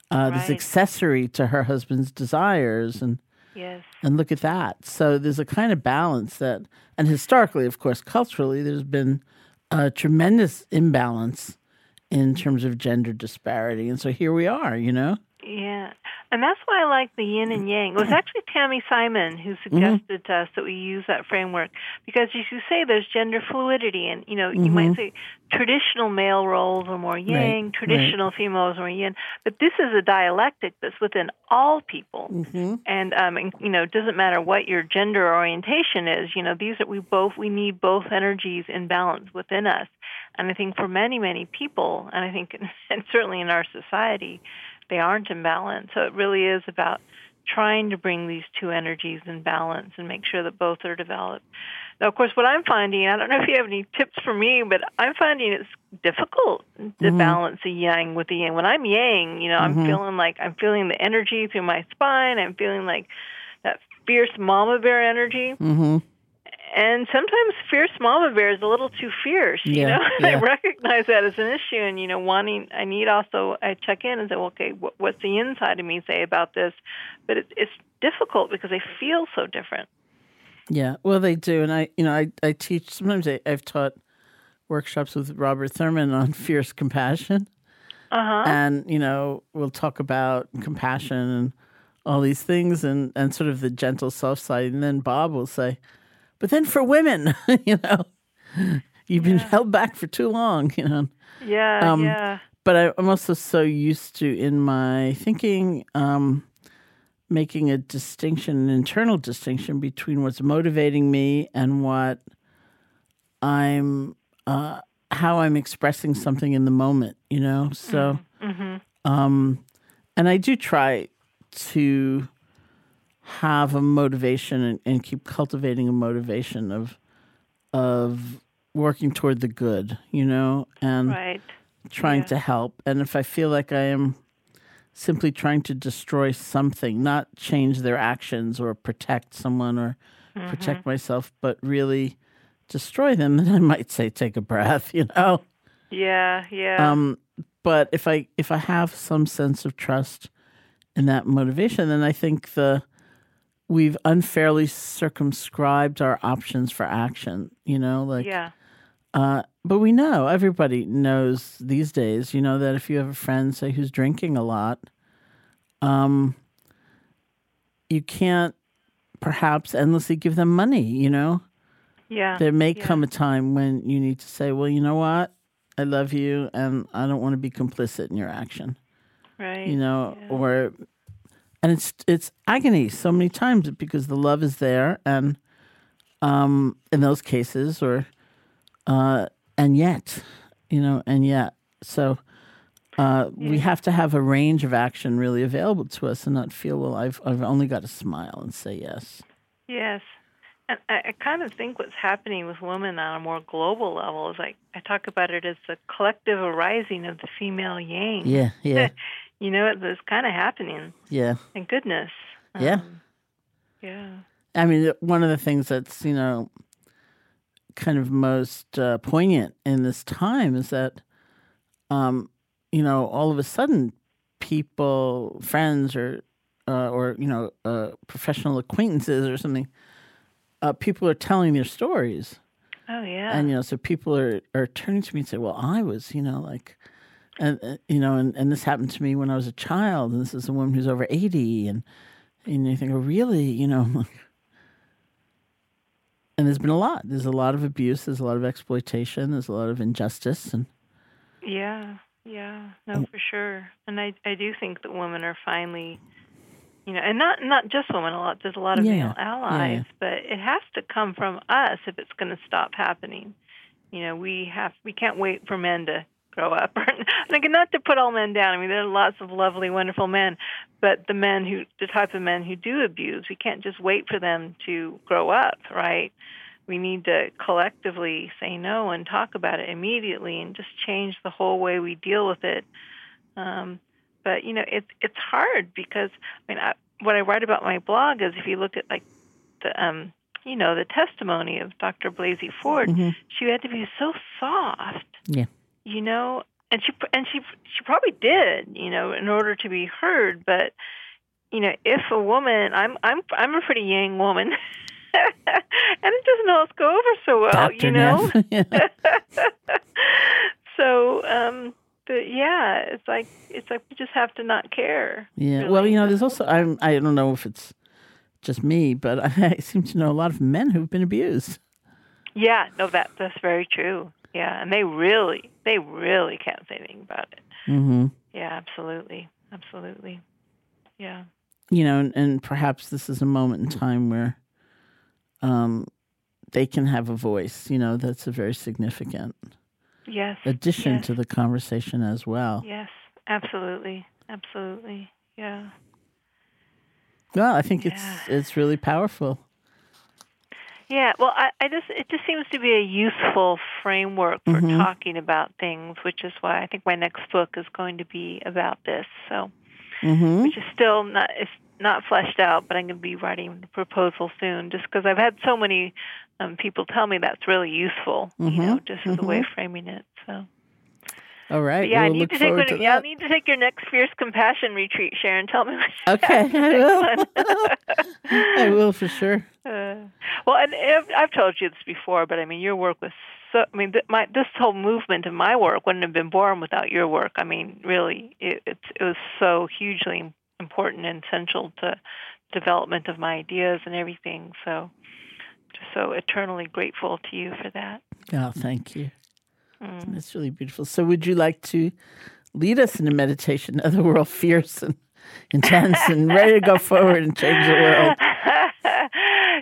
uh, right. this accessory to her husband's desires. And yes. and look at that. So there's a kind of balance that, and historically, of course, culturally, there's been a tremendous imbalance in terms of gender disparity. And so here we are, you know? Yeah. And that's why I like the yin and yang. It was actually Tammy Simon who suggested mm-hmm. to us that we use that framework. Because as you say, there's gender fluidity. And, you know, mm-hmm. you might say traditional male roles are more yang, right. traditional right. females are more yin. But this is a dialectic that's within all people. Mm-hmm. And, um, and, you know, it doesn't matter what your gender orientation is. You know, these are we both, we need both energies in balance within us. And I think for many, many people, and I think, and certainly in our society, they aren't in balance. So it really is about trying to bring these two energies in balance and make sure that both are developed. Now, of course, what I'm finding, I don't know if you have any tips for me, but I'm finding it's difficult to mm-hmm. balance the yang with the yin. When I'm yang, you know, mm-hmm. I'm feeling like I'm feeling the energy through my spine. I'm feeling like that fierce mama bear energy. Mm-hmm. And sometimes fierce mama bear is a little too fierce, you yeah, know? Yeah. I recognize that as an issue and, you know, wanting, I need also, I check in and say, well, okay, what, what's the inside of me say about this? But it, it's difficult because they feel so different. Yeah, well, they do. And I, you know, I, I teach, sometimes I, I've taught workshops with Robert Thurman on fierce compassion. Uh-huh. And, you know, we'll talk about compassion and all these things and, and sort of the gentle self side. And then Bob will say, but then for women, you know, you've been yeah. held back for too long, you know. Yeah, um, yeah. But I, I'm also so used to, in my thinking, um, making a distinction, an internal distinction between what's motivating me and what I'm, uh, how I'm expressing something in the moment, you know. So, mm-hmm. um, and I do try to have a motivation and, and keep cultivating a motivation of of working toward the good, you know, and right. trying yeah. to help. And if I feel like I am simply trying to destroy something, not change their actions or protect someone or mm-hmm. protect myself, but really destroy them, then I might say take a breath, you know. Yeah, yeah. Um, but if I if I have some sense of trust in that motivation, then I think the we've unfairly circumscribed our options for action, you know, like, yeah. uh, but we know, everybody knows these days, you know, that if you have a friend, say, who's drinking a lot, um, you can't perhaps endlessly give them money, you know? Yeah. There may yeah. come a time when you need to say, well, you know what? I love you and I don't want to be complicit in your action. Right. You know, yeah. or... And it's it's agony so many times because the love is there, and um, in those cases, or uh, and yet, you know, and yet, so uh, yeah. we have to have a range of action really available to us, and not feel well. I've I've only got to smile and say yes. Yes, and I, I kind of think what's happening with women on a more global level is like I talk about it as the collective arising of the female yang. Yeah, yeah. You know, it's kind of happening. Yeah. Thank goodness. Um, yeah. Yeah. I mean, one of the things that's, you know, kind of most uh, poignant in this time is that, um, you know, all of a sudden people, friends or, uh, or you know, uh, professional acquaintances or something, uh, people are telling their stories. Oh, yeah. And, you know, so people are, are turning to me and say, well, I was, you know, like... And, uh, you know, and, and this happened to me when I was a child, and this is a woman who's over eighty, and, and you think, oh, really, you know. And there's been a lot. There's a lot of abuse. There's a lot of exploitation. There's a lot of injustice. And yeah, yeah, no, oh. for sure. And I, I do think that women are finally, you know, and not, not just women a lot. There's a lot of yeah. male allies, yeah. but it has to come from us if it's going to stop happening. You know, we have we can't wait for men to grow up. Like, not to put all men down. I mean, there are lots of lovely, wonderful men, but the men who, the type of men who do abuse, we can't just wait for them to grow up, right? We need to collectively say no and talk about it immediately and just change the whole way we deal with it. Um, but, you know, it's it's hard because, I mean, I, what I write about my blog is if you look at, like, the, um, you know, the testimony of Doctor Blasey Ford, mm-hmm. she had to be so soft, yeah. you know, and she and she she probably did, you know, in order to be heard. But, you know, if a woman, I'm I'm I'm a pretty yang woman. And it doesn't always go over so well, Doctor you know? Yeah. So, um, but yeah, it's like it's like we just have to not care. Yeah. Really. Well, you know, there's also, I'm, I don't know if it's just me, but I seem to know a lot of men who've been abused. Yeah, no, that that's very true. Yeah, and they really, they really can't say anything about it. Mm-hmm. Yeah, absolutely. Absolutely. Yeah. You know, and, and perhaps this is a moment in time where Um, they can have a voice, you know, that's a very significant yes, addition yes. to the conversation as well. Yes, absolutely. Absolutely. Yeah. Well, I think yeah. it's it's really powerful. Yeah. Well, I, I just it just seems to be a useful framework for mm-hmm. talking about things, which is why I think my next book is going to be about this. So, mm-hmm. which is still not... It's, not fleshed out, but I'm going to be writing a proposal soon just because I've had so many um, people tell me that's really useful, mm-hmm. you know, just mm-hmm. as a way of framing it. So, all right. But yeah, we'll I, need to take one, to yeah I need to take your next Fierce Compassion retreat, Sharon. Tell me what okay, I will. I will for sure. Uh, well, and I've, I've told you this before, but I mean, your work was so, I mean, th- my, this whole movement of my work wouldn't have been born without your work. I mean, really, it, it's, it was so hugely important. important and essential to development of my ideas and everything. So, just so eternally grateful to you for that. Oh, thank you. Mm. That's really beautiful. So would you like to lead us in a meditation, otherworld fierce and intense and ready to go forward and change the world?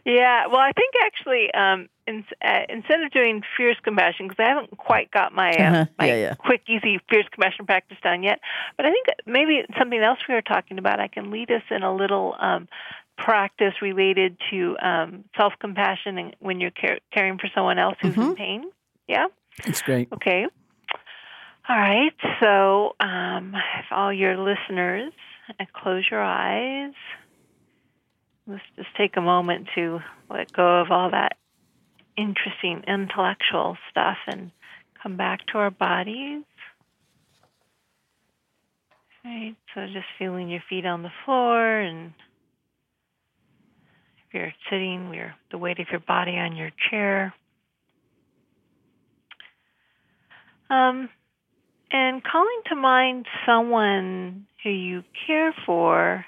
Yeah, well, I think actually, um, in, uh, instead of doing Fierce Compassion, because I haven't quite got my, uh, uh-huh. my yeah, yeah. quick, easy Fierce Compassion practice done yet, but I think maybe something else we were talking about, I can lead us in a little um, practice related to um, self-compassion and when you're car- caring for someone else who's mm-hmm. in pain. Yeah? That's great. Okay. All right, so um, if all your listeners, close your eyes. Let's just take a moment to let go of all that interesting intellectual stuff and come back to our bodies. All right, so just feeling your feet on the floor, and if you're sitting, your the weight of your body on your chair. Um, and calling to mind someone who you care for.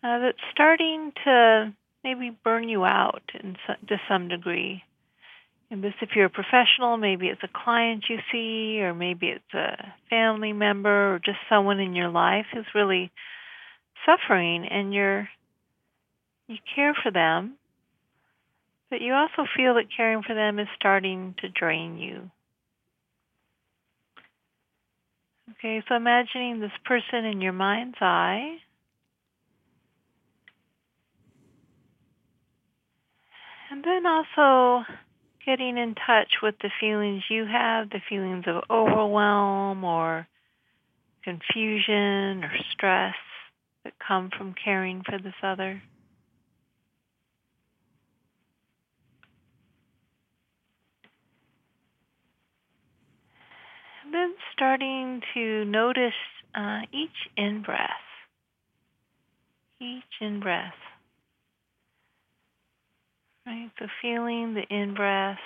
Uh, that's starting to maybe burn you out in so, to some degree. And this, if you're a professional, maybe it's a client you see, or maybe it's a family member, or just someone in your life who's really suffering, and you're you care for them, but you also feel that caring for them is starting to drain you. Okay, so imagining this person in your mind's eye. And then also getting in touch with the feelings you have, the feelings of overwhelm or confusion or stress that come from caring for this other. And then starting to notice uh, each in-breath, each in-breath. Right, so feeling the in-breath.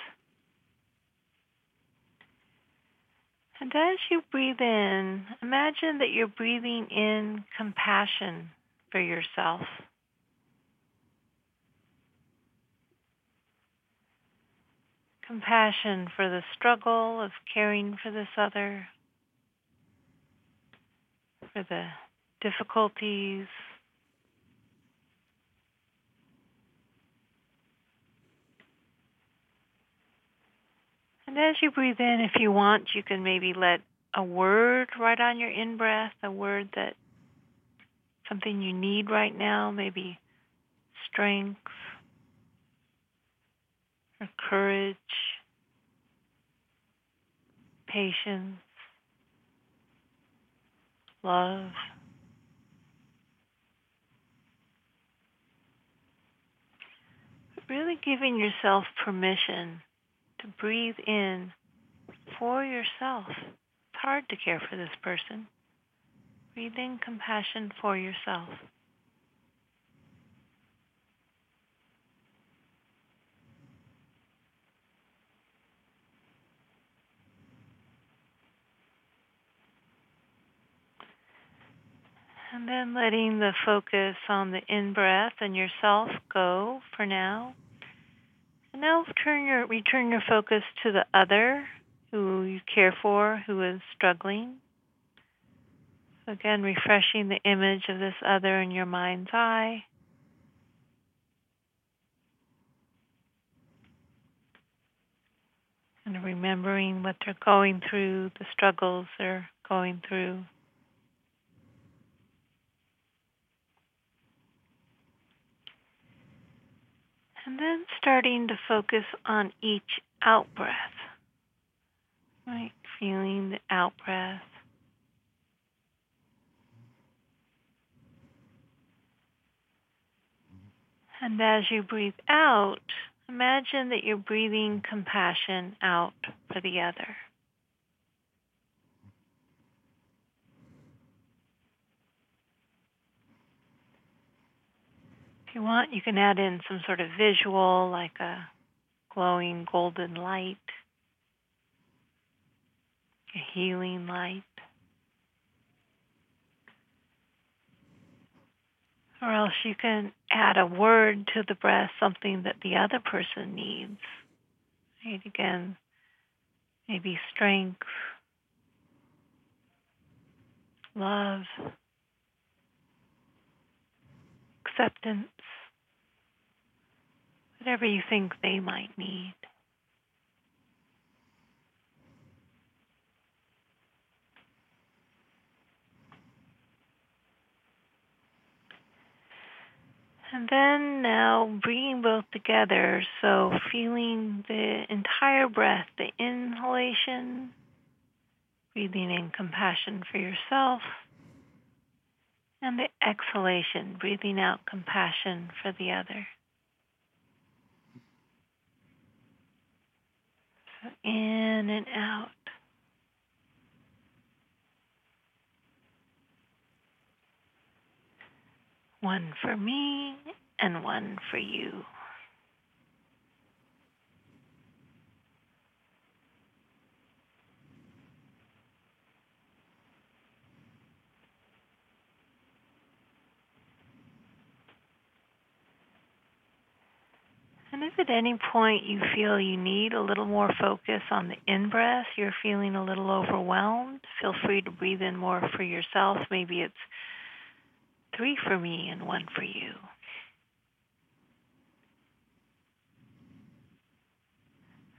And as you breathe in, imagine that you're breathing in compassion for yourself. Compassion for the struggle of caring for this other, for the difficulties, and as you breathe in, if you want, you can maybe let a word right on your in-breath, a word that something you need right now, maybe strength or courage, patience, love. Really giving yourself permission to breathe in for yourself. It's hard to care for this person. Breathe in compassion for yourself. And then letting the focus on the in-breath and yourself go for now. And now turn your, return your focus to the other who you care for, who is struggling. So again, refreshing the image of this other in your mind's eye. And remembering what they're going through, the struggles they're going through. And then starting to focus on each out-breath, right? Feeling the out-breath. And as you breathe out, imagine that you're breathing compassion out for the other. If you want, you can add in some sort of visual, like a glowing golden light, a healing light, or else you can add a word to the breath, something that the other person needs. Right? Again, maybe strength, love, acceptance, whatever you think they might need. And then now bringing both together, so feeling the entire breath, the inhalation, breathing in compassion for yourself, and the exhalation, breathing out compassion for the other. So in and out. One for me and one for you. And if at any point you feel you need a little more focus on the in-breath, you're feeling a little overwhelmed, feel free to breathe in more for yourself. Maybe it's three for me and one for you.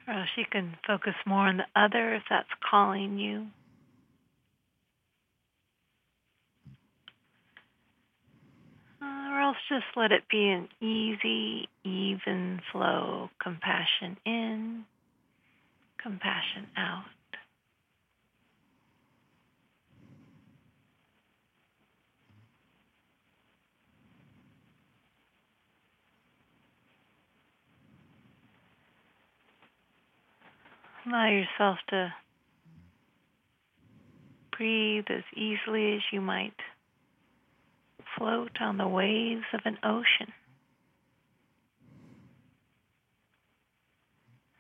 Or else you can focus more on the other if that's calling you. Or else just let it be an easy, even flow, compassion in, compassion out. Allow yourself to breathe as easily as you might float on the waves of an ocean.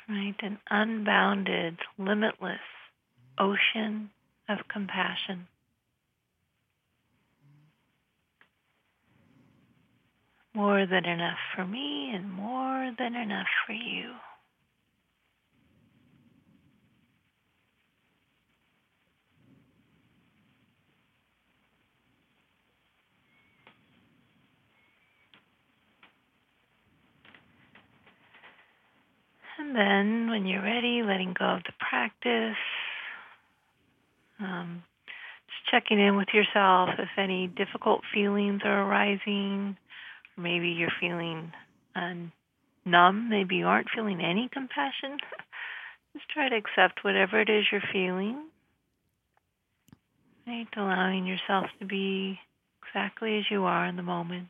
Right? An unbounded, limitless ocean of compassion. More than enough for me and more than enough for you. And then when you're ready, letting go of the practice, Um, just checking in with yourself if any difficult feelings are arising. Maybe you're feeling uh, numb. Maybe you aren't feeling any compassion. Just try to accept whatever it is you're feeling. Right? Allowing yourself to be exactly as you are in the moment.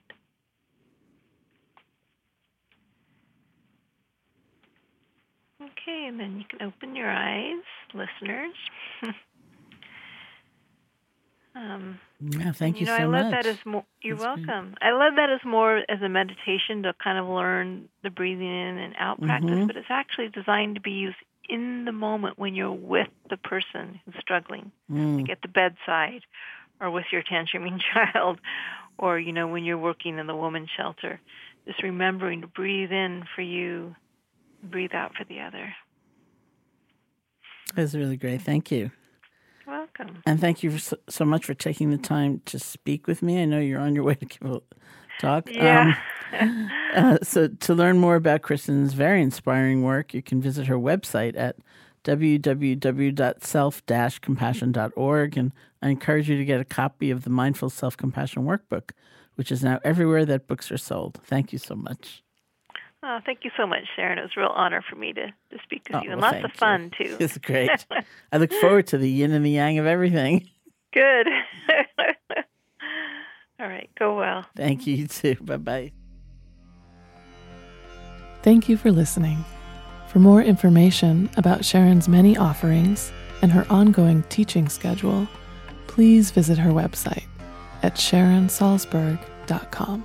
Okay, and then you can open your eyes, listeners. um, yeah, thank you, you know, so I love much. That as mo- you're That's welcome. Great. I love that as more as a meditation to kind of learn the breathing in and out practice, mm-hmm. but it's actually designed to be used in the moment when you're with the person who's struggling, mm. like at the bedside or with your tantruming child or, you know, when you're working in the woman's shelter. Just remembering to breathe in for you, breathe out for the other. That's really great. Thank you. You're welcome. And thank you so, so much for taking the time to speak with me. I know you're on your way to give a talk. Yeah. Um, uh, so to learn more about Kristen's very inspiring work, you can visit her website at w w w dot self dash compassion dot org. And I encourage you to get a copy of the Mindful Self-Compassion Workbook, which is now everywhere that books are sold. Thank you so much. Oh, thank you so much, Sharon. It was a real honor for me to, to speak with oh, you, and well, lots of fun, you. too. It's great. I look forward to the yin and the yang of everything. Good. All right, go well. Thank you, you too. Bye-bye. Thank you for listening. For more information about Sharon's many offerings and her ongoing teaching schedule, please visit her website at sharon salzberg dot com.